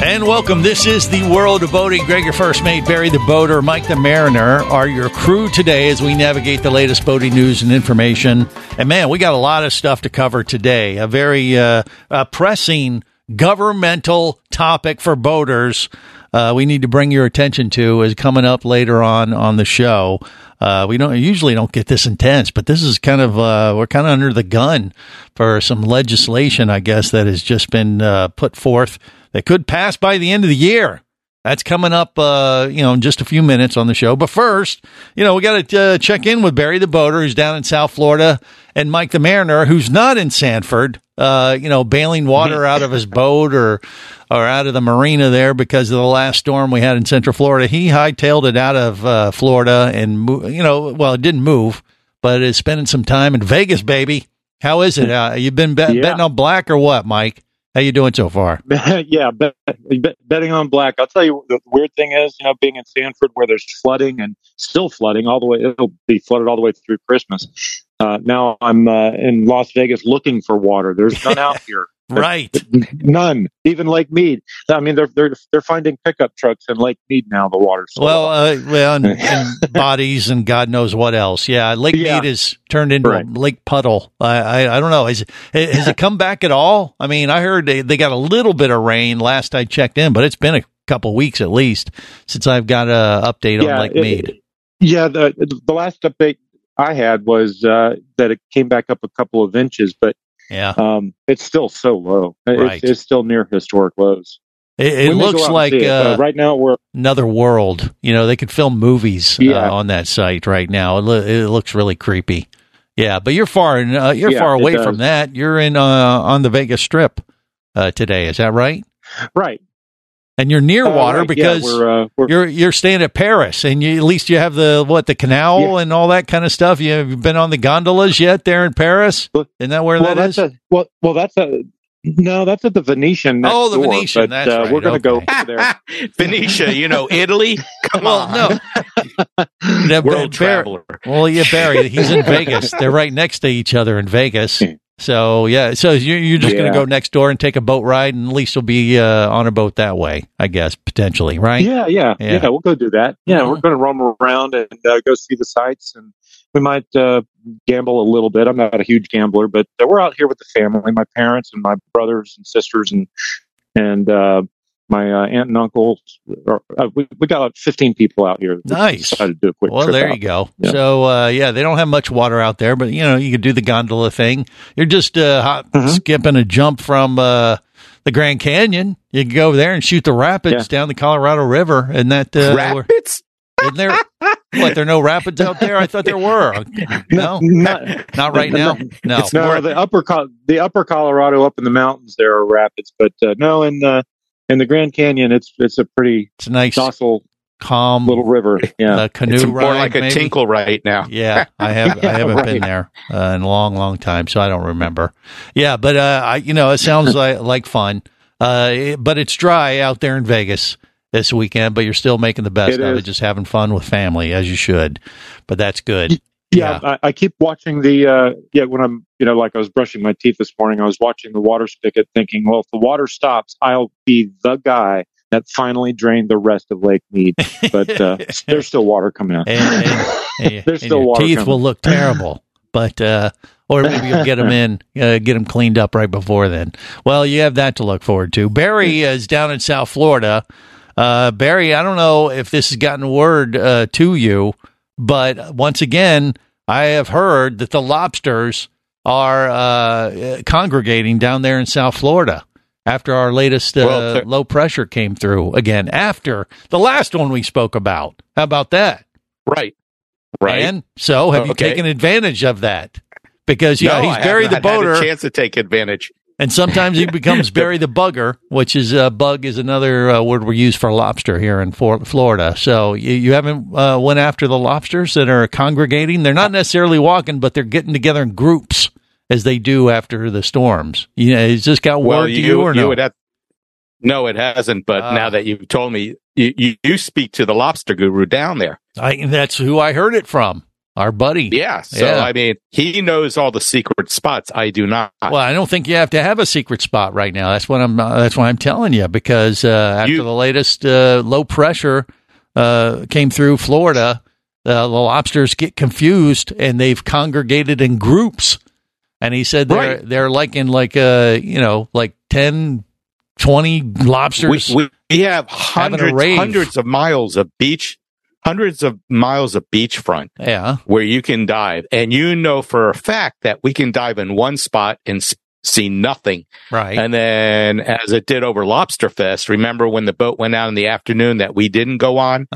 And welcome. This is the World of Boating. Greg, your first mate, Barry the Boater, Mike the Mariner are your crew today as we navigate the latest boating news and information. And, man, we got a lot of stuff to cover today. A very pressing governmental topic for boaters we need to bring your attention to is coming up later on the show. We usually don't get this intense, but this is kind of, we're kind of under the gun for some legislation, I guess, that has just been put forth that could pass by the end of the year. That's coming up, in just a few minutes on the show. But first, we got to check in with Barry the Boater, who's down in South Florida, and Mike the Mariner, who's not in Sanford, bailing water out of his boat or out of the marina there because of the last storm we had in Central Florida. He hightailed it out of Florida and, it didn't move, but it's spending some time in Vegas, baby. How is it? You've been betting on black or what, Mike? How you doing so far? Yeah, betting on black. I'll tell you, the weird thing is, being in Sanford where there's flooding and still flooding all the way, it'll be flooded all the way through Christmas. Now I'm in Las Vegas looking for water. There's none out here. Right. None. Even Lake Mead. I mean, they're finding pickup trucks in Lake Mead now, the water's still up. And bodies and God knows what else. Yeah, Lake Mead is turned into a lake puddle. I don't know. Has it come back at all? I mean, I heard they got a little bit of rain last I checked in, but it's been a couple weeks at least since I've got an update on Lake Mead. The last update I had was that it came back up a couple of inches, but it's still so low. Right. It's still near historic lows. It looks like right now we're another world. They could film movies on that site right now. It looks really creepy. Yeah, but you're far away from that. You're in on the Vegas Strip today. Is that right? Right. And you're near water because you're staying at Paris, and at least you have the canal and all that kind of stuff. You have been on the gondolas yet there in Paris? Isn't that where that is? That's at the Venetian. Oh, the Venetian. But, that's right. We're going to go there. Venetia, Italy. Come on. No. World traveler. Well, Barry, he's in Vegas. They're right next to each other in Vegas. So, you're just going to go next door and take a boat ride, and at least you'll be on a boat that way, I guess, potentially, right? Yeah, we'll go do that. Yeah, we're going to roam around and go see the sights, and we might gamble a little bit. I'm not a huge gambler, but we're out here with the family, my parents and my brothers and sisters and my aunt and uncle. We got about 15 people out here. Nice. Decided to do a quick trip there you go. Yeah. So, they don't have much water out there, but, you could do the gondola thing. You're just skipping a jump from the Grand Canyon. You can go there and shoot the rapids down the Colorado River. And that rapids? Isn't there? What, there are no rapids out there? I thought there were. No, not right now. No. It's more the upper Colorado up in the mountains. There are rapids, but no, in the Grand Canyon, it's a pretty nice, docile, calm little river. Yeah, canoe it's more ride, like a maybe? Tinkle right now. Yeah, I haven't been there in a long, long time, so I don't remember. Yeah, but it sounds like fun. But it's dry out there in Vegas this weekend. But you're still making the best of it, just having fun with family as you should. But that's good. Yeah. I keep watching the when I'm like I was brushing my teeth this morning, I was watching the water spigot thinking, well, if the water stops, I'll be the guy that finally drained the rest of Lake Mead. But there's still water coming out. And there's still water. Teeth will look terrible, but or maybe you'll get them cleaned up right before then. Well, you have that to look forward to. Barry is down in South Florida. Barry, I don't know if this has gotten word to you. But once again, I have heard that the lobsters are congregating down there in South Florida after our latest low pressure came through again, after the last one we spoke about. How about that? Right. And so have you taken advantage of that? because you know he's Barry the boater. Had a chance to take advantage. And sometimes he becomes Barry the bugger, which is bug is another word we use for lobster here in Florida. So you haven't went after the lobsters that are congregating. They're not necessarily walking, but they're getting together in groups as they do after the storms. You know, it's just got word to you or no? No, it hasn't. But now that you've told me, you speak to the lobster guru down there. That's who I heard it from. Our buddy. Yeah. So, yeah. I mean, he knows all the secret spots. I do not. Well, I don't think you have to have a secret spot right now. That's why I'm telling you, because after the latest low pressure came through Florida, the lobsters get confused and they've congregated in groups. And he said they're like in like 10, 20 lobsters. We have hundreds of miles of beach. Hundreds of miles of beachfront where you can dive. And you know for a fact that we can dive in one spot and see nothing. Right. And then as it did over Lobster Fest, remember when the boat went out in the afternoon that we didn't go on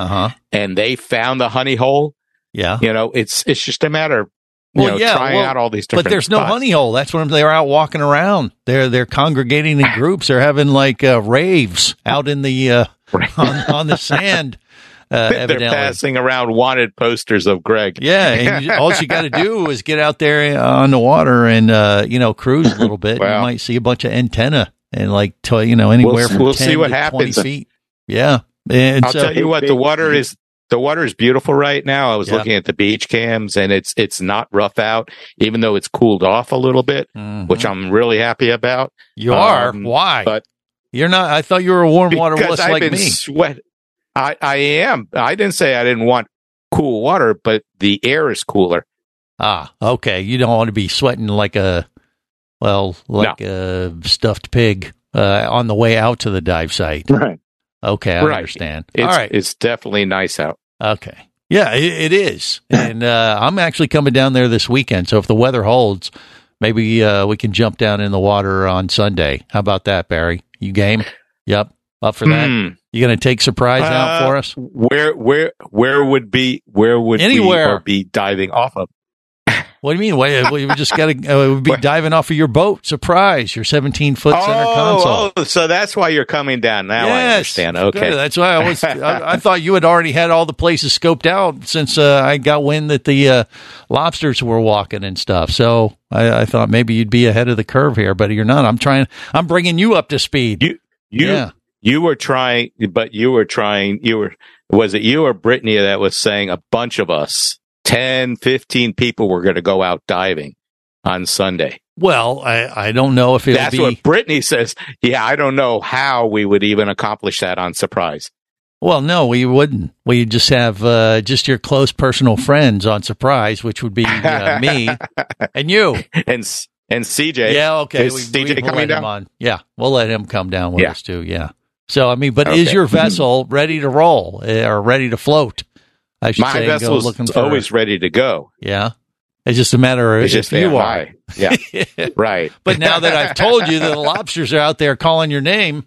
and they found the honey hole? Yeah. You know, it's just a matter of trying out all these different spots. No honey hole. That's when they're out walking around. They're congregating in groups. They're having like raves out in the on the sand. They're passing around wanted posters of Greg. Yeah, and all you got to do is get out there on the water and cruise a little bit. Wow. You might see a bunch of antenna and anywhere from 10 to 20 feet. Yeah, and I'll tell you what, the water is beautiful right now. I was looking at the beach cams, and it's not rough out, even though it's cooled off a little bit, which I'm really happy about. You are why? But you're not. I thought you were a warm water wuss like me. I am. I didn't say I didn't want cool water, but the air is cooler. Ah, okay. You don't want to be sweating like a stuffed pig on the way out to the dive site. Right. Okay, I understand. It's definitely nice out. Okay. Yeah, it is. And I'm actually coming down there this weekend, so if the weather holds, maybe we can jump down in the water on Sunday. How about that, Barry? You game? Yep. Up for that? You going to take surprise out for us? Where would we be diving off of? What do you mean? We just got to be diving off of your boat. Surprise! Your 17-foot center console. Oh, so that's why you're coming down now. Yes, I understand. Okay, good. That's why I was. I thought you had already had all the places scoped out since I got wind that the lobsters were walking and stuff. So I thought maybe you'd be ahead of the curve here, but you're not. I'm bringing you up to speed. You were trying, but was it you or Brittany that was saying a bunch of us, 10, 15 people were going to go out diving on Sunday? Well, I don't know if that's what Brittany says. Yeah, I don't know how we would even accomplish that on Surprise. Well, no, we wouldn't. We just have just your close personal friends on Surprise, which would be me and you. And CJ. Yeah, okay. Is CJ coming down? Yeah, we'll let him come down with us too, yeah. So, I mean, but is your vessel ready to roll or ready to float? I should say, vessel's always ready to go. Yeah. It's just a matter of if you are. Yeah, right. But now that I've told you that the lobsters are out there calling your name,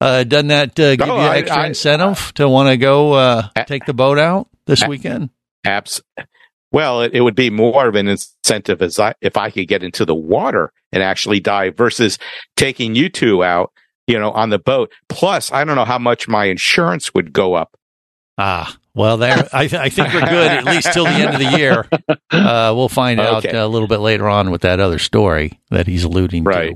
doesn't that give you extra incentive to want to go take the boat out this weekend? Absolutely. Well, it would be more of an incentive if I could get into the water and actually dive versus taking you two out. On the boat. Plus, I don't know how much my insurance would go up. Ah, well, there. I think we're good, at least till the end of the year. We'll find out a little bit later on with that other story that he's alluding to.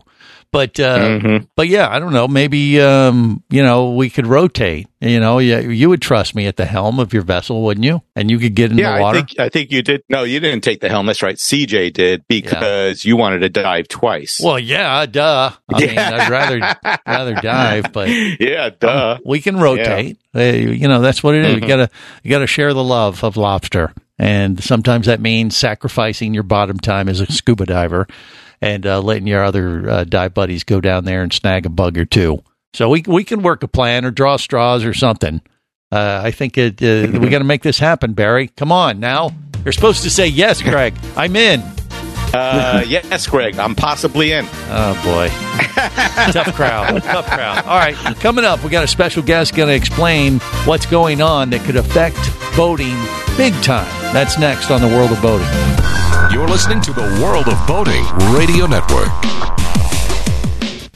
But, but yeah, I don't know. Maybe, we could rotate. You would trust me at the helm of your vessel, wouldn't you? And you could get in the water. I think you did. No, you didn't take the helm. That's right. CJ did because you wanted to dive twice. Well, yeah, duh. I mean, I'd rather dive, but yeah, duh. We can rotate. Yeah. That's what it is. You gotta share the love of lobster, and sometimes that means sacrificing your bottom time as a scuba diver. And letting your other dive buddies go down there and snag a bug or two. So we can work a plan or draw straws or something. I think we got to make this happen, Barry. Come on now. You're supposed to say yes, Greg. I'm in. Yes, Greg. I'm possibly in. Oh, boy. Tough crowd. All right. Coming up, we got a special guest going to explain what's going on that could affect boating big time. That's next on The World of Boating. You're listening to the World of Boating Radio Network.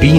Be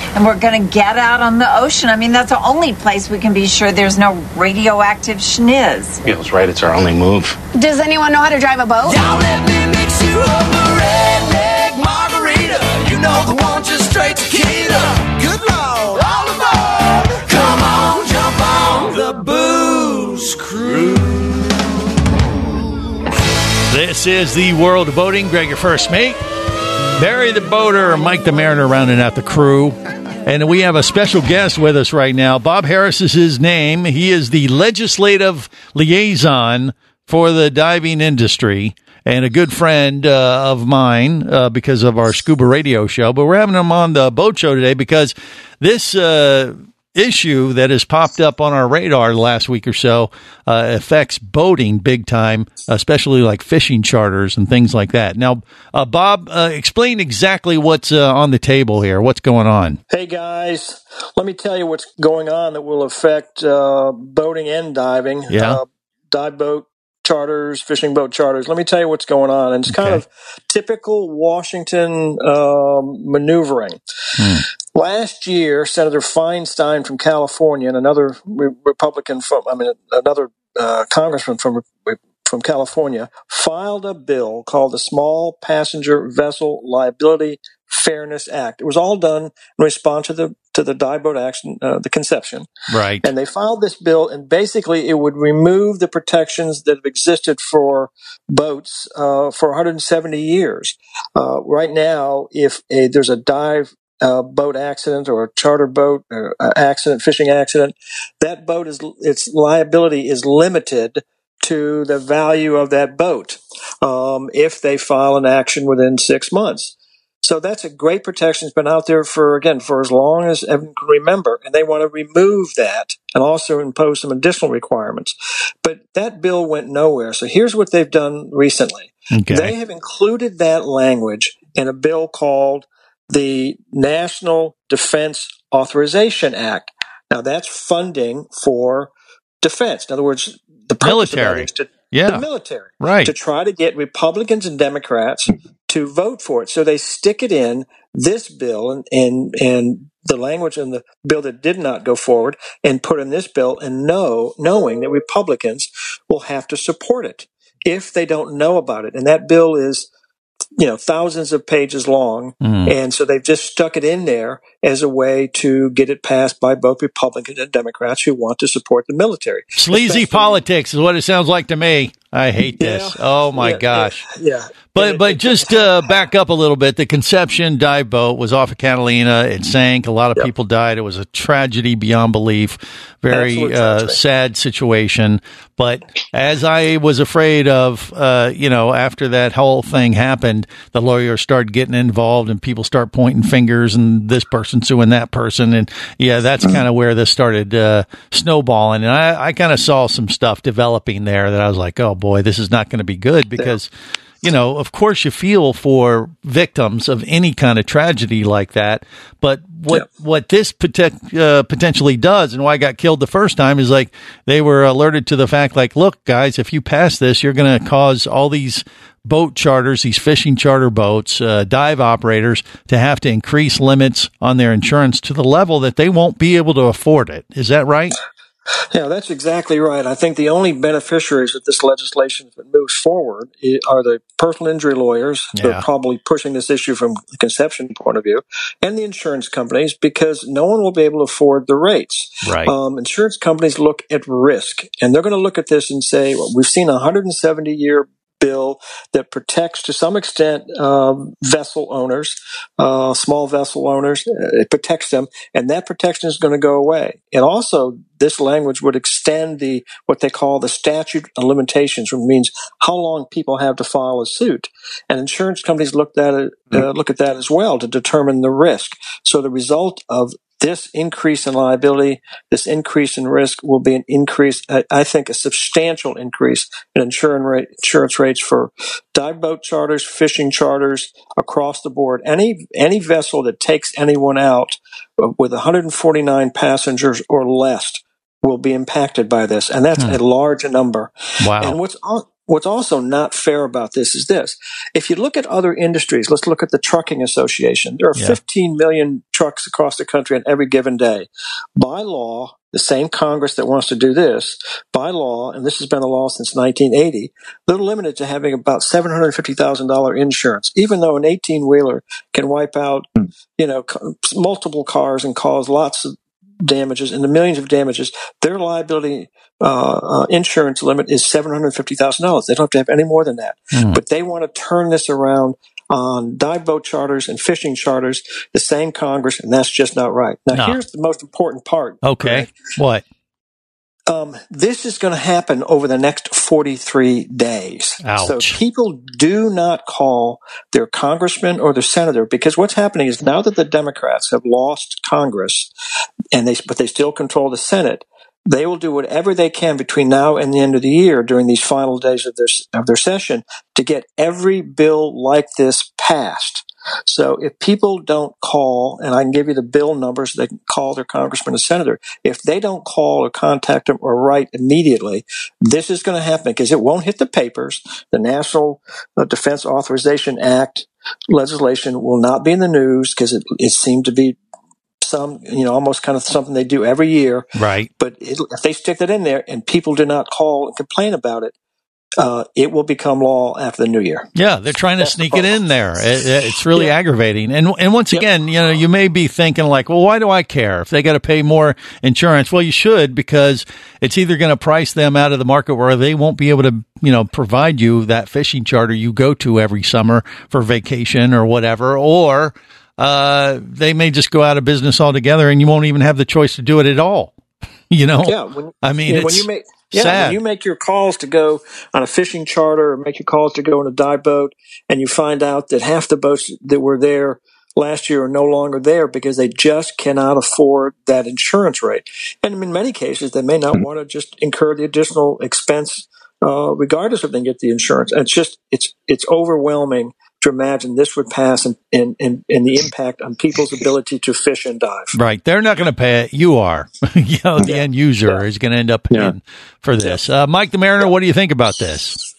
and we're going to get out on the ocean. I mean, that's the only place we can be sure there's no radioactive schniz. Feels right. It's our only move. Does anyone know how to drive a boat? Don't let me mix you up a redneck margarita. You know the one, just straight tequila. Good Lord, all aboard. Come on, jump on the Booze Cruise. This is the World of Boating. Greg, your first mate. Barry the Boater and Mike the Mariner rounding out the crew. And we have a special guest with us right now. Bob Harris is his name. He is the legislative liaison for the diving industry and a good friend of mine because of our scuba radio show. But we're having him on the boat show today because this issue that has popped up on our radar the last week or so affects boating big time, especially like fishing charters and things like that. Now, Bob, explain exactly what's on the table here. What's going on? Hey, guys. Let me tell you what's going on that will affect boating and diving. Yeah. Dive boat charters, fishing boat charters. Let me tell you what's going on. And it's kind of typical Washington maneuvering. Last year, Senator Feinstein from California and another congressman from California filed a bill called the Small Passenger Vessel Liability Fairness Act. It was all done in response to the dive boat action, the Conception. Right. And they filed this bill, and basically it would remove the protections that have existed for boats for 170 years. Right now, if there's a dive boat accident or a charter boat accident, fishing accident, that boat its liability is limited to the value of that boat if they file an action within 6 months. So that's a great protection. It's been out there for as long as everyone can remember, and they want to remove that and also impose some additional requirements. But that bill went nowhere. So here's what they've done recently. Okay. They have included that language in a bill called the National Defense Authorization Act. Now, that's funding for defense. In other words, the military. The military. Right. To try to get Republicans and Democrats to vote for it. So they stick it in this bill and the language in the bill that did not go forward and put in this bill and knowing that Republicans will have to support it if they don't know about it. And that bill is, thousands of pages long. And so they've just stuck it in there as a way to get it passed by both Republicans and Democrats who want to support the military. Sleazy politics is what it sounds like to me. I hate this. Oh, my gosh. Yeah. But just back up a little bit. The Conception dive boat was off of Catalina. It sank. A lot of people died. It was a tragedy beyond belief. Very sad situation. But as I was afraid of, after that whole thing happened, the lawyers started getting involved and people start pointing fingers and this person suing that person. And, that's kind of where this started snowballing. And I kind of saw some stuff developing there that I was like, oh, boy, this is not going to be good because, of course you feel for victims of any kind of tragedy like that. But what this potentially does and why I got killed the first time is like they were alerted to the fact like, look, guys, if you pass this, you're going to cause all these boat charters, these fishing charter boats, dive operators to have to increase limits on their insurance to the level that they won't be able to afford it. Is that right? Yeah, that's exactly right. I think the only beneficiaries of this legislation if it moves forward are the personal injury lawyers who are probably pushing this issue from the Conception point of view and the insurance companies because no one will be able to afford the rates. Right. Insurance companies look at risk, and they're going to look at this and say, well, we've seen a 170-year bill that protects, to some extent, vessel owners, small vessel owners. It protects them, and that protection is going to go away. And also, this language would extend what they call the statute of limitations, which means how long people have to file a suit. And insurance companies look at that as well to determine the risk. So the result of this increase in liability, this increase in risk will be an increase, I think a substantial increase in insurance rates for dive boat charters, fishing charters, across the board. Any vessel that takes anyone out with 149 passengers or less will be impacted by this, and that's a large number. Wow. And what's also not fair about this is this. If you look at other industries, let's look at the Trucking Association. There are 15 million trucks across the country on every given day. By law, the same Congress that wants to do this, by law, and this has been a law since 1980, they're limited to having about $750,000 insurance, even though an 18-wheeler can wipe out, multiple cars and cause lots of damages and the millions of damages. Their liability insurance limit is $750,000. They don't have to have any more than that. But they want to turn this around on dive boat charters and fishing charters, the same Congress, and that's just not right. Now, here's the most important part. Okay. Right? What? This is going to happen over the next 43 days. Ouch. So people do not call their congressman or their senator because what's happening is now that the Democrats have lost Congress, but they still control the Senate, they will do whatever they can between now and the end of the year during these final days of their session to get every bill like this passed. So if people don't call, and I can give you the bill numbers, they can call their congressman or senator. If they don't call or contact them or write immediately, this is going to happen because it won't hit the papers. The National Defense Authorization Act legislation will not be in the news because it seemed to be some, almost kind of something they do every year. Right. But if they stick that in there and people do not call and complain about it, it will become law after the new year. Yeah, they're trying to sneak it in there. It's really aggravating. And once again, you may be thinking like, well, why do I care if they got to pay more insurance? Well, you should because it's either going to price them out of the market where they won't be able to, provide you that fishing charter you go to every summer for vacation or whatever, or they may just go out of business altogether and you won't even have the choice to do it at all. When you make your calls to go on a fishing charter or make your calls to go on a dive boat and you find out that half the boats that were there last year are no longer there because they just cannot afford that insurance rate. And in many cases, they may not want to just incur the additional expense regardless if they get the insurance. It's overwhelming to imagine this would pass and the impact on people's ability to fish and dive. Right. They're not going to pay it. You are. You know, the end user is going to end up paying for this. Mike the Mariner, what do you think about this?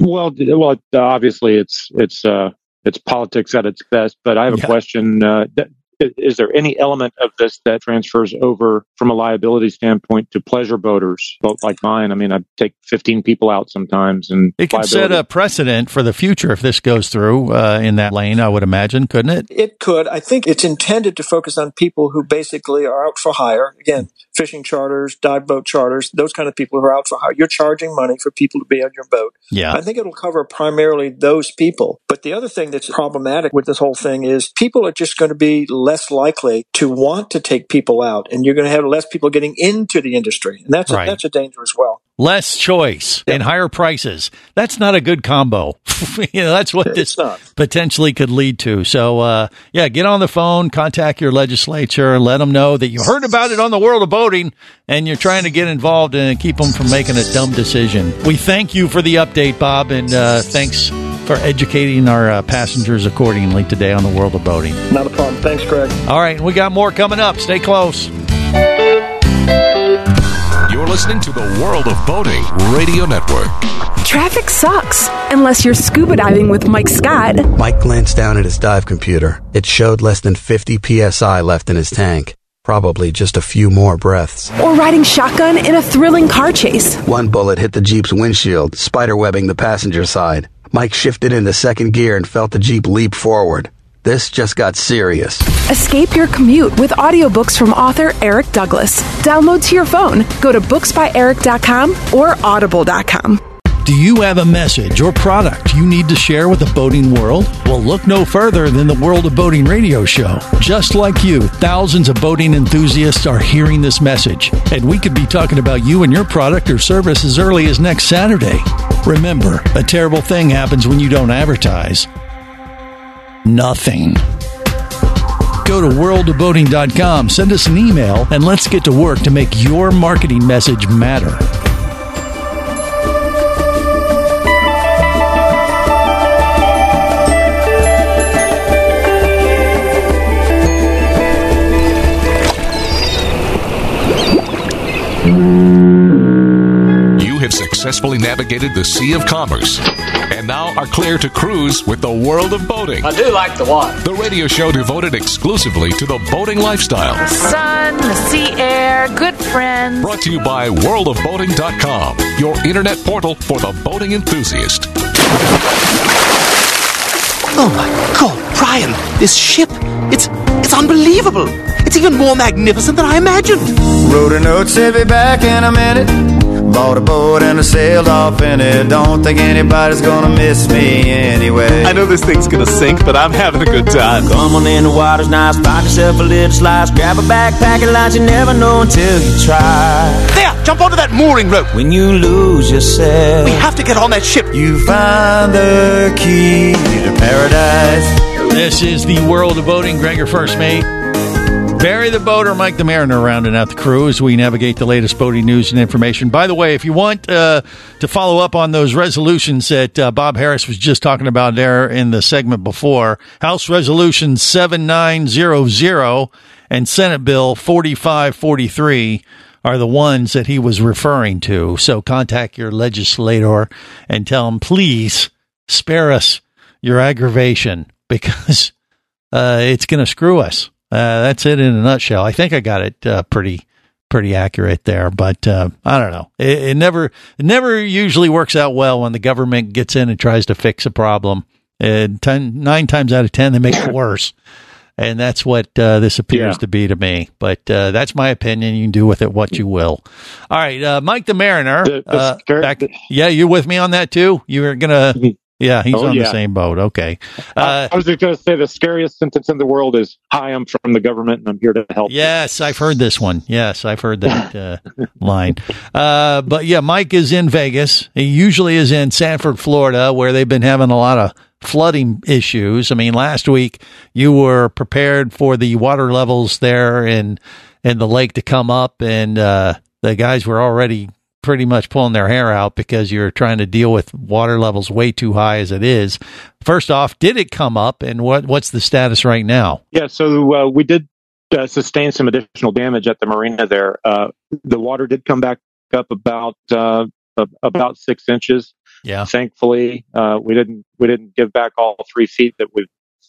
Well, obviously it's politics at its best, but I have a question. Is there any element of this that transfers over from a liability standpoint to pleasure boaters, like mine? I mean, I take 15 people out sometimes, and it can set a precedent for the future if this goes through in that lane. I would imagine, couldn't it? It could. I think it's intended to focus on people who basically are out for hire. Again, fishing charters, dive boat charters, those kind of people who are out for hire. You're charging money for people to be on your boat. Yeah, I think it'll cover primarily those people. But the other thing that's problematic with this whole thing is people are just going to be less likely to want to take people out, and you're going to have less people getting into the industry, and that's that's a danger as well. Less choice and higher prices. That's not a good combo. That's what this potentially could lead to. So, get on the phone, contact your legislature, and let them know that you heard about it on the World of Boating, and you're trying to get involved and keep them from making a dumb decision. We thank you for the update, Bob, and thanks for educating our passengers accordingly today on the World of Boating. Not a problem. Thanks, Craig. All right. We got more coming up. Stay close. You're listening to the World of Boating Radio Network. Traffic sucks, unless you're scuba diving with Mike Scott. Mike glanced down at his dive computer. It showed less than 50 PSI left in his tank. Probably just a few more breaths. Or riding shotgun in a thrilling car chase. One bullet hit the Jeep's windshield, spiderwebbing the passenger side. Mike shifted into second gear and felt the Jeep leap forward. This just got serious. Escape your commute with audiobooks from author Eric Douglas. Download to your phone. Go to booksbyeric.com or audible.com. Do you have a message or product you need to share with the boating world? Well, look no further than the World of Boating radio show. Just like you, thousands of boating enthusiasts are hearing this message, and we could be talking about you and your product or service as early as next Saturday. Remember, a terrible thing happens when you don't advertise. Nothing. Go to worldofboating.com, send us an email, and let's get to work to make your marketing message matter. You have successfully navigated the sea of commerce and now are clear to cruise with the World of Boating. I do like the water. The radio show devoted exclusively to the boating lifestyle. The sun, the sea air, good friends. Brought to you by worldofboating.com, your internet portal for the boating enthusiast. Oh my God, Brian, this ship, it's unbelievable. It's even more magnificent than I imagined. Wrote a note, said be back in a minute. Bought a boat and I sailed off in it. Don't think anybody's gonna miss me anyway. I know this thing's gonna sink, but I'm having a good time. Come on in, the water's nice. Find yourself a little slice. Grab a backpack and lunch. You never know until you try. There, jump onto that mooring rope. When you lose yourself, we have to get on that ship. You find the key to paradise. This is the World of Boating. Greg, your first mate. Barry the Boater, Mike the Mariner, rounding out the crew as we navigate the latest boating news and information. By the way, if you want to follow up on those resolutions that Bob Harris was just talking about there in the segment before, House Resolution 7900 and Senate Bill 4543 are the ones that he was referring to. So contact your legislator and tell him, please spare us your aggravation, because it's going to screw us. That's it in a nutshell. I think I got it pretty accurate there, but I don't know. It never usually works out well when the government gets in and tries to fix a problem. Nine times out of 10, they make it worse. And that's what this appears to be to me. But that's my opinion. You can do with it what you will. All right, Mike the Mariner. You're with me on that too? You were going to... Yeah, he's on the same boat. Okay. I was just going to say the scariest sentence in the world is, hi, I'm from the government and I'm here to help. Yes, I've heard this one. Yes, I've heard that line. But yeah, Mike is in Vegas. He usually is in Sanford, Florida, where they've been having a lot of flooding issues. I mean, last week you were prepared for the water levels there in the lake to come up, and the guys were already pretty much pulling their hair out because you're trying to deal with water levels way too high as it is. First off, did it come up, and what's the status right now? Yeah, so we did sustain some additional damage at the marina there. The water did come back up about 6 inches. Yeah. Thankfully, we didn't give back all 3 feet that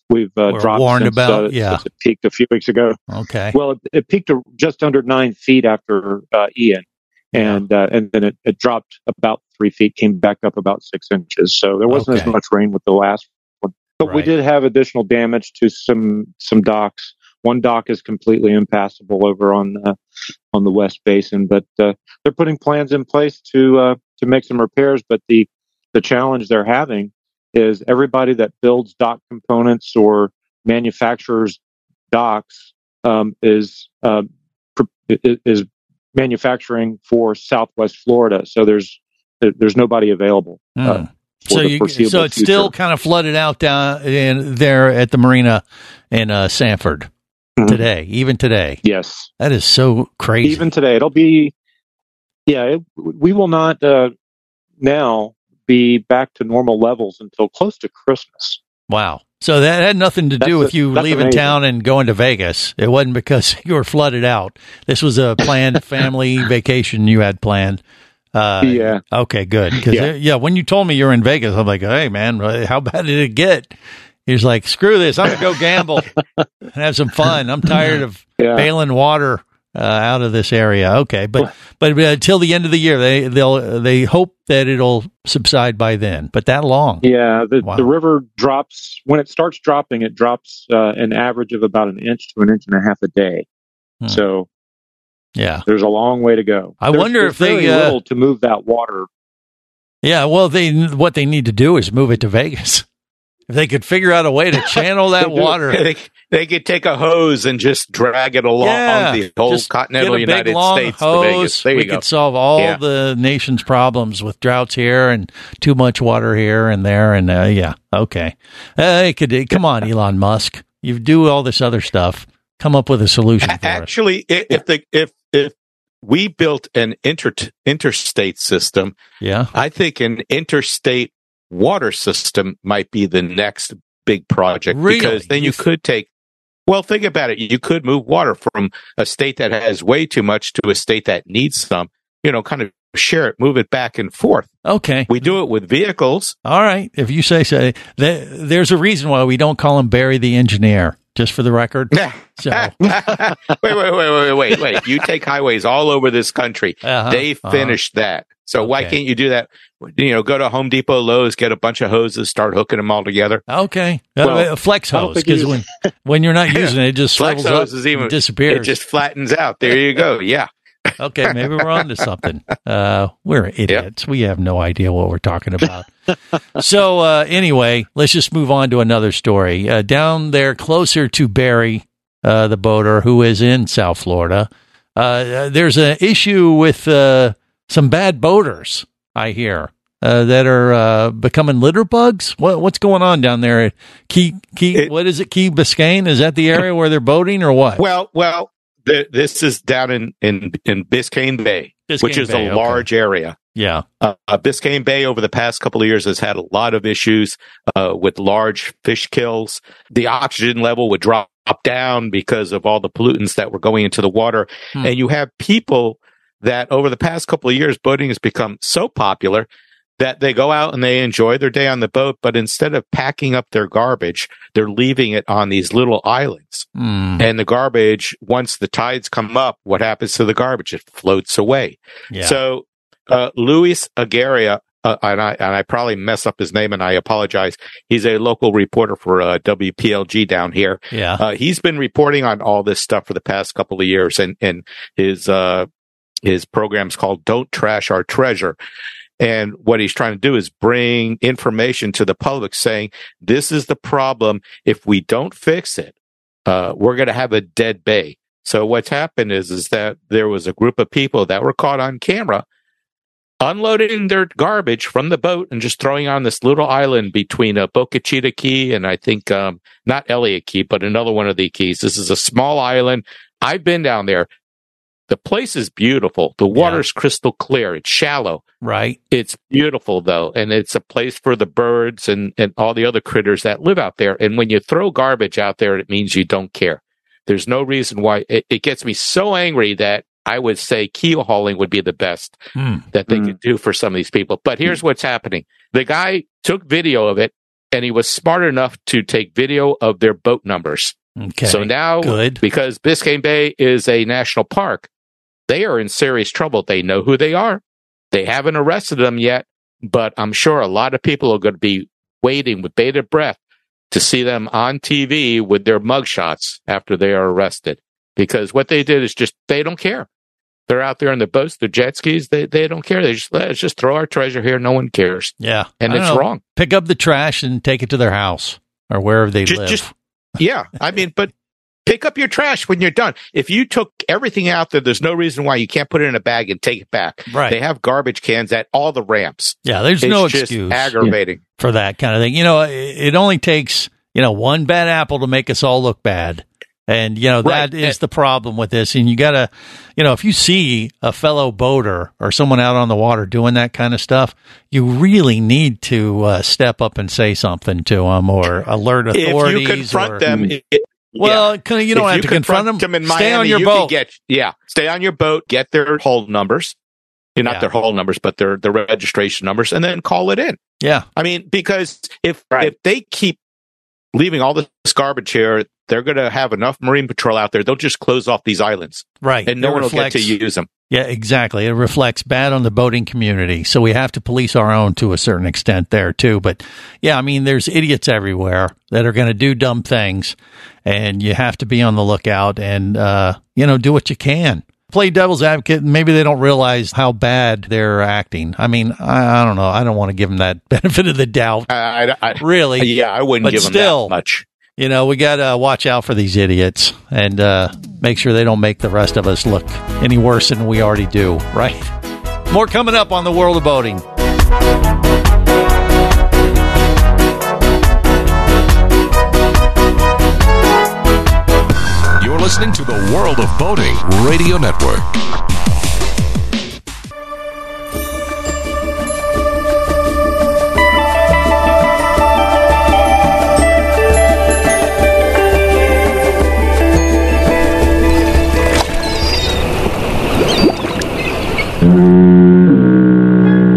we've dropped. Warned since, about. Yeah. Since it peaked a few weeks ago. Okay. Well, it peaked to just under 9 feet after Ian. And then it dropped about 3 feet, came back up about 6 inches. So there wasn't as much rain with the last one. But we did have additional damage to some docks. One dock is completely impassable over on the West Basin, but they're putting plans in place to make some repairs. But the challenge they're having is everybody that builds dock components or manufactures docks is manufacturing for Southwest Florida. So there's nobody available. So it's still kind of flooded out down in there at the marina in Sanford. Today, even today. Yes. That is so crazy. Even today. It'll be, we will not now be back to normal levels until close to Christmas. Wow. So that had nothing to do with you leaving town and going to Vegas. It wasn't because you were flooded out. This was a planned family vacation you had planned. Yeah. Okay, good. Because when you told me you were in Vegas, I'm like, hey, man, how bad did it get? He's like, screw this. I'm going to go gamble and have some fun. I'm tired of bailing water out of this area. Okay. But until the end of the year, they hope that it'll subside by then. But that long. Yeah. The river drops. When it starts dropping, it drops an average of about an inch to an inch and a half a day. Hmm. So, there's a long way to go. I wonder if there's really little to move that water. Yeah. Well, what they need to do is move it to Vegas. If they could figure out a way to channel that water. They could take a hose and just drag it along the whole continental United States to Vegas. We could solve all the nation's problems with droughts here and too much water here and there. And, okay. Come on, Elon Musk. You do all this other stuff. Come up with a solution for us. If we built an interstate system, I think an interstate water system might be the next big project, because then you could think about it. You could move water from a state that has way too much to a state that needs some, kind of share it, move it back and forth. Okay. We do it with vehicles. All right. If you say so, there's a reason why we don't call him Barry the Engineer, just for the record. So. Wait. You take highways all over this country. They finished that. So why can't you do that? Go to Home Depot, Lowe's, get a bunch of hoses, start hooking them all together. Okay. Well, a flex hose, because when you're not using it just swivels up and disappears. It just flattens out. There you go. Yeah. Okay, maybe we're on to something. We're idiots. Yep. We have no idea what we're talking about. So anyway, let's just move on to another story. Down there closer to Barry, the boater, who is in South Florida, there's an issue with some bad boaters, I hear, that are becoming litter bugs. What's going on down there at Key Biscayne? Is that the area where they're boating or what? Well. This is down in Biscayne Bay, which is a large area. Yeah. Biscayne Bay over the past couple of years has had a lot of issues with large fish kills. The oxygen level would drop down because of all the pollutants that were going into the water. And you have people that over the past couple of years, boating has become so popular that they go out and they enjoy their day on the boat, but instead of packing up their garbage, they're leaving it on these little islands. And the garbage, once the tides come up, what happens to the garbage? It floats away. Yeah. So Luis Aguirre, and I probably mess up his name, and I apologize. He's a local reporter for WPLG down here. Yeah. He's been reporting on all this stuff for the past couple of years, and his program's called Don't Trash Our Treasure. And what he's trying to do is bring information to the public saying, this is the problem. If we don't fix it, we're going to have a dead bay. So what's happened is that there was a group of people that were caught on camera unloading their garbage from the boat and just throwing on this little island between Boca Chica Key and I think not Elliott Key, but another one of the keys. This is a small island. I've been down there. The place is beautiful. The water's crystal clear. It's shallow. Right. It's beautiful, though, and it's a place for the birds and all the other critters that live out there. And when you throw garbage out there, it means you don't care. There's no reason why. It gets me so angry that I would say keel hauling would be the best that they could do for some of these people. But here's what's happening. The guy took video of it, and he was smart enough to take video of their boat numbers. Okay. So now, because Biscayne Bay is a national park, they are in serious trouble. They know who they are. They haven't arrested them yet, but I'm sure a lot of people are going to be waiting with bated breath to see them on TV with their mugshots after they are arrested. Because what they did is just, they don't care. They're out there on their boats, their jet skis. They don't care. They just, let's just throw our treasure here. No one cares. Yeah. And it's wrong. Pick up the trash and take it to their house or wherever they live. Yeah. I mean, but pick up your trash when you're done. If you took everything out there, there's no reason why you can't put it in a bag and take it back. Right. They have garbage cans at all the ramps. Yeah, it's no excuse. It's just aggravating for that kind of thing. You know, it only takes, one bad apple to make us all look bad. And, that is the problem with this. And you got to, if you see a fellow boater or someone out on the water doing that kind of stuff, you really need to step up and say something to them or alert authorities. If you confront them... you don't have to confront them. In Miami, stay on your boat. Stay on your boat. Get their hull numbers. Not their hull numbers, but their registration numbers, and then call it in. Yeah. I mean, because if they keep leaving all this garbage here, they're going to have enough Marine Patrol out there. They'll just close off these islands. Right. And no one will get to use them. Yeah, exactly. It reflects bad on the boating community. So we have to police our own to a certain extent there, too. But, there's idiots everywhere that are going to do dumb things. And you have to be on the lookout and, do what you can. Play devil's advocate. Maybe they don't realize how bad they're acting. I mean, I don't know. I don't want to give them that benefit of the doubt. Really? Yeah, I wouldn't give them that much. We got to watch out for these idiots and make sure they don't make the rest of us look any worse than we already do, right? More coming up on The World of Boating. You're listening to The World of Boating Radio Network.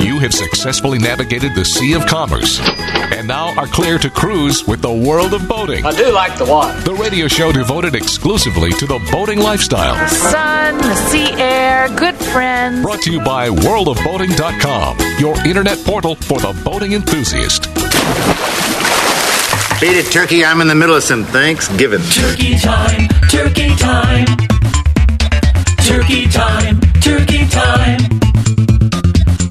You have successfully navigated the Sea of Commerce and now are clear to cruise with The World of Boating. I do like the water. The radio show devoted exclusively to the boating lifestyle. The sun, the sea air, good friends. Brought to you by worldofboating.com, your internet portal for the boating enthusiast. Beat it, turkey. I'm in the middle of some Thanksgiving. Turkey time, turkey time. Turkey time, turkey time.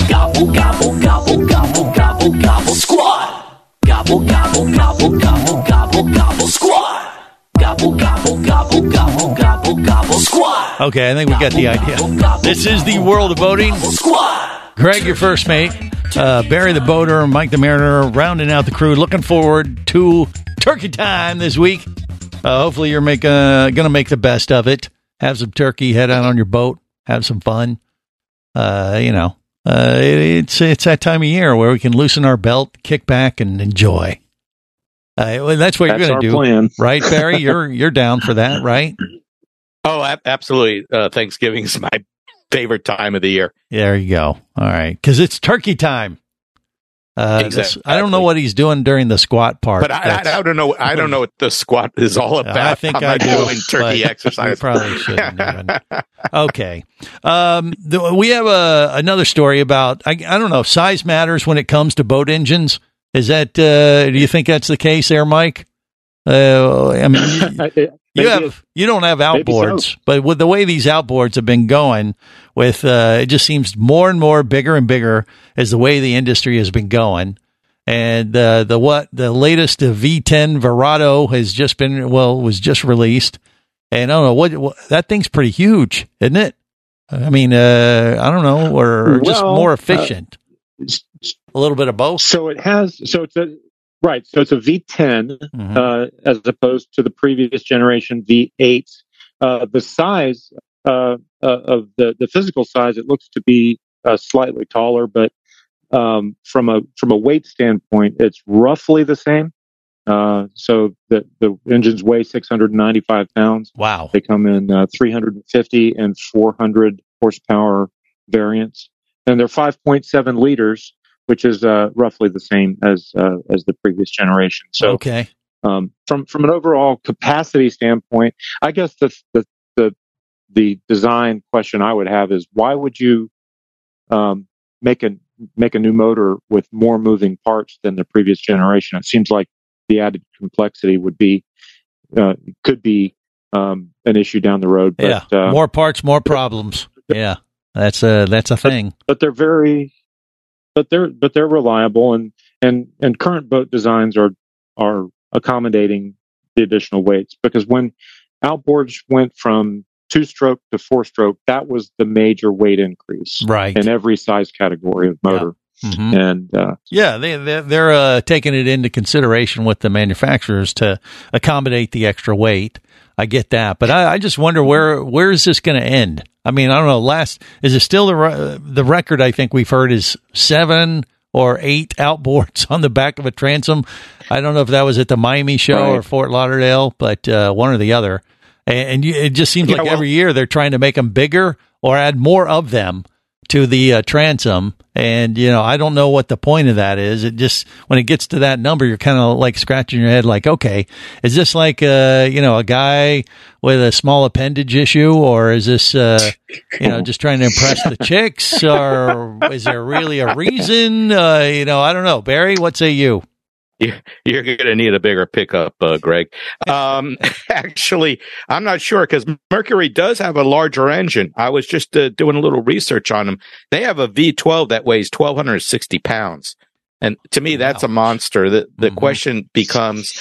Gobble, gobble, gobble, gobble, gobble, gobble, squat. Gobble, gobble, gobble, gobble, gobble, gobble, squat. Gobble, gobble, gobble, gobble, gobble, gobble, squat. Okay, I think we got the idea. This is The World of Boating. Greg, your first mate. Barry the boater, Mike the mariner, rounding out the crew. Looking forward to turkey time this week. Hopefully you're going to make the best of it. Have some turkey, head out on your boat, have some fun. It's that time of year where we can loosen our belt, kick back, and enjoy. That's what you're going to do, plan. Right, Barry? You're down for that, right? Oh, absolutely. Thanksgiving is my favorite time of the year. There you go. All right, because it's turkey time. Exactly. I don't know what he's doing during the squat part. But I don't know. I don't know what the squat is all about. I think I'm doing turkey exercise. Probably shouldn't. Even. Okay. We have another story about. I don't know. Size matters when it comes to boat engines. Is that? Do you think that's the case, there, Mike? I mean, you don't have outboards, so. But with the way these outboards have been going, with it just seems more and more bigger and bigger as the way the industry has been going, and the latest V10 Verado has just been was just released, and I don't know what that thing's pretty huge, isn't it? I mean, I don't know, or just more efficient, a little bit of both. Right, so it's a V10 as opposed to the previous generation V8. The size of the physical size, it looks to be slightly taller, but from a weight standpoint, it's roughly the same. So the engines weigh 695 pounds. Wow. They come in 350 and 400 horsepower variants, and they're 5.7 liters, which is roughly the same as the previous generation. So, okay. From an overall capacity standpoint, I guess the design question I would have is, why would you make a new motor with more moving parts than the previous generation? It seems like the added complexity would be could be an issue down the road. But, yeah, more parts, more problems. Yeah, that's a thing. But they're very reliable, and current boat designs are accommodating the additional weights, because when outboards went from 2-stroke to 4-stroke, that was the major weight increase, right, in every size category of motor. Yeah. Mm-hmm. And they're taking it into consideration with the manufacturers to accommodate the extra weight. I get that, but I just wonder where is this going to end? I mean, I don't know. Is it still the record? I think we've heard is 7 or 8 outboards on the back of a transom. I don't know if that was at the Miami show, right, or Fort Lauderdale, but one or the other. And it just seems like every year they're trying to make them bigger or add more of them to the transom. And, you know, I don't know what the point of that is. It just, when it gets to that number, you're kind of like scratching your head like, okay, is this like, a guy with a small appendage issue, or is this, just trying to impress the chicks, or is there really a reason? I don't know. Barry, what say you? You're going to need a bigger pickup, Greg. Actually, I'm not sure, because Mercury does have a larger engine. I was just doing a little research on them. They have a V12 that weighs 1,260 pounds. And to me, that's a monster. The mm-hmm. question becomes,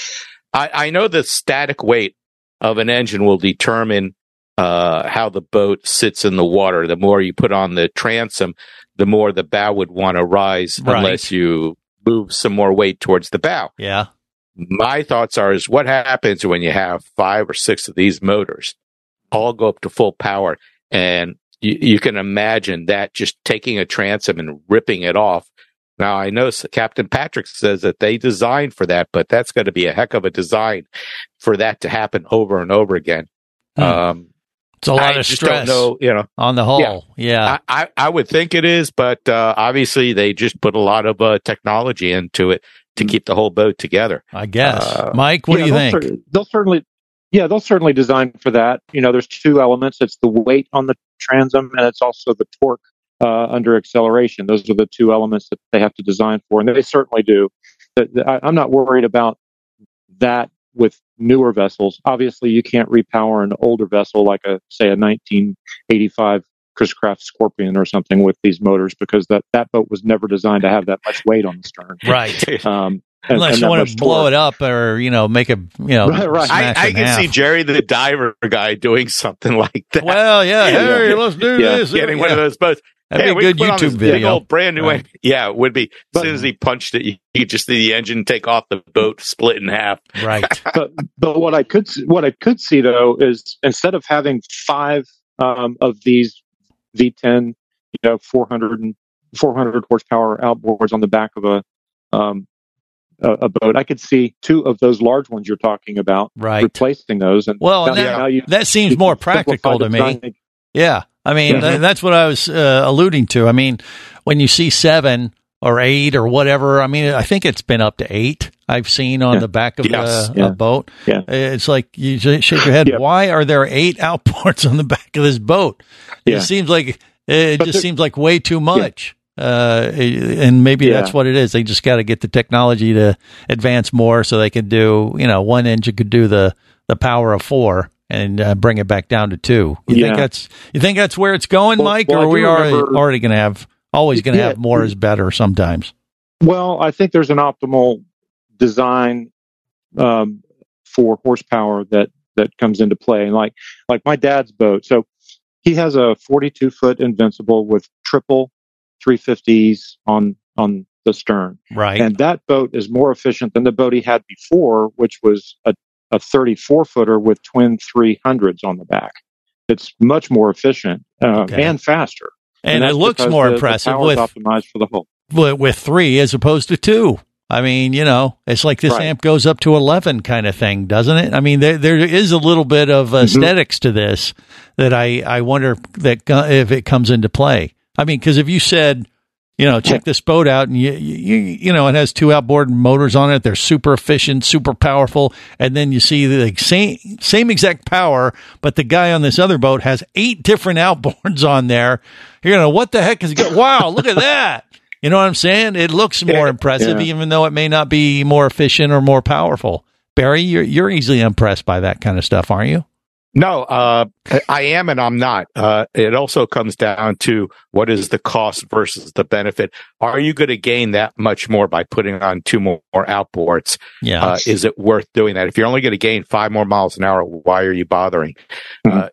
I know the static weight of an engine will determine how the boat sits in the water. The more you put on the transom, the more the bow would want to rise, right, unless you move some more weight towards the bow. Yeah. My thoughts is what happens when you have 5 or 6 of these motors all go up to full power, and you can imagine that just taking a transom and ripping it off. Now, I know Captain Patrick says that they designed for that, but that's going to be a heck of a design for that to happen over and over again. It's a lot of stress, on the whole. Yeah. I would think it is, but obviously they just put a lot of technology into it to keep the whole boat together, I guess. Mike, what do you think? They'll certainly design for that. You know, there's 2 elements. It's the weight on the transom, and it's also the torque under acceleration. Those are the 2 elements that they have to design for, and they certainly do. I'm not worried about that with newer vessels. Obviously, you can't repower an older vessel like a 1985 Chris Craft Scorpion or something with these motors, because that boat was never designed to have that much weight on the stern. Right. Unless you want to blow it up or, make a, right. I can see Jerry the diver guy doing something like that. Well, hey, let's do this. Getting one of those boats. That'd be a good YouTube video. Brand new, right. Yeah, it would be. As soon as he punched it, you could just see the engine take off, the boat split in half. Right. But what I could see though is, instead of having 5 of these V10, 400 horsepower outboards on the back of a boat, I could see 2 of those large ones you're talking about, right, replacing those. And that seems more practical to me. Yeah. I mean, that's what I was alluding to. I mean, when you see 7 or 8 or whatever, I mean, I think it's been up to 8 I've seen on the back of a boat. Yeah. It's like you shake your head, why are there 8 outboards on the back of this boat? Yeah. It seems like way too much. And maybe that's what it is. They just got to get the technology to advance more so they can do, one engine could do the power of 4. And bring it back down to 2. You think that's where it's going, Mike, or we are already going to have have more is better sometimes? Well, I think there's an optimal design for horsepower that comes into play. And like my dad's boat, so he has a 42-foot Invincible with triple 350s on the stern, right? And that boat is more efficient than the boat he had before, which was a 34-footer with twin 300s on the back. It's much more efficient and faster. And it looks more impressive with optimized for the hull. With 3 as opposed to 2. I mean, you know, it's like this amp goes up to 11 kind of thing, doesn't it? I mean, there is a little bit of aesthetics to this that I wonder that if it comes into play. I mean, because if you said, you know, check this boat out and, you know, it has 2 outboard motors on it. They're super efficient, super powerful. And then you see the same exact power, but the guy on this other boat has 8 different outboards on there. You're going to, what the heck is it? Wow, look at that. You know what I'm saying? It looks more impressive, even though it may not be more efficient or more powerful. Barry, you're easily impressed by that kind of stuff, aren't you? No, I am and I'm not. It also comes down to what is the cost versus the benefit. Are you going to gain that much more by putting on 2 more outboards? Yeah. Is it worth doing that? If you're only going to gain 5 more miles an hour, why are you bothering?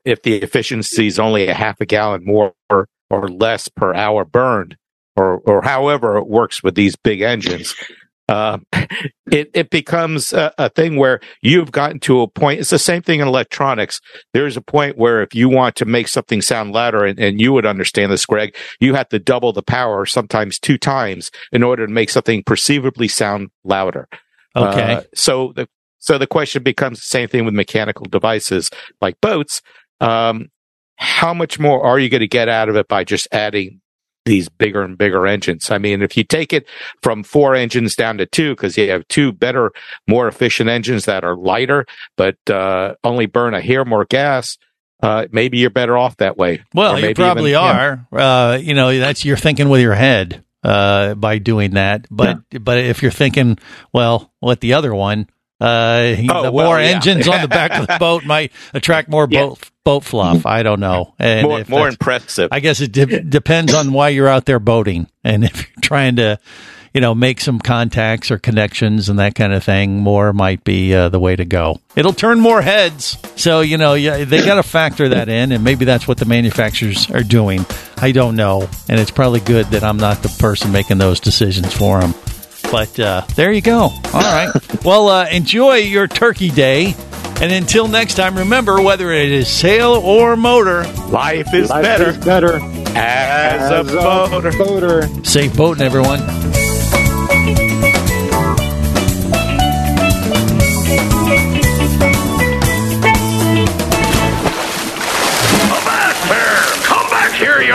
If the efficiency is only a half a gallon more or less per hour burned, or however it works with these big engines, it becomes a thing where you've gotten to a point. It's the same thing in electronics. There's a point where if you want to make something sound louder, and you would understand this, Greg, you have to double the power, sometimes 2 times, in order to make something perceivably sound louder. Okay. So the question becomes the same thing with mechanical devices like boats. How much more are you going to get out of it by just adding these bigger and bigger engines? I mean, if you take it from 4 engines down to 2, because you have 2 better, more efficient engines that are lighter, but only burn a hair more gas, maybe you're better off that way. Well, you probably are. You know, that's, you're thinking with your head by doing that. But but if you're thinking, well, what the other one, more engines on the back of the boat might attract more boat fluff. I don't know. And more impressive. I guess it depends on why you're out there boating, and if you're trying to, you know, make some contacts or connections and that kind of thing, more might be the way to go. It'll turn more heads. So, you know, they got to factor that in, and maybe that's what the manufacturers are doing. I don't know, and it's probably good that I'm not the person making those decisions for them. But there you go. All right. Well, enjoy your Turkey Day. And until next time, remember, whether it is sail or motor, life is better as a boater. Safe boating, everyone. You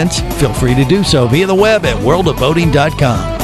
Feel free to do so via the web at worldofboating.com.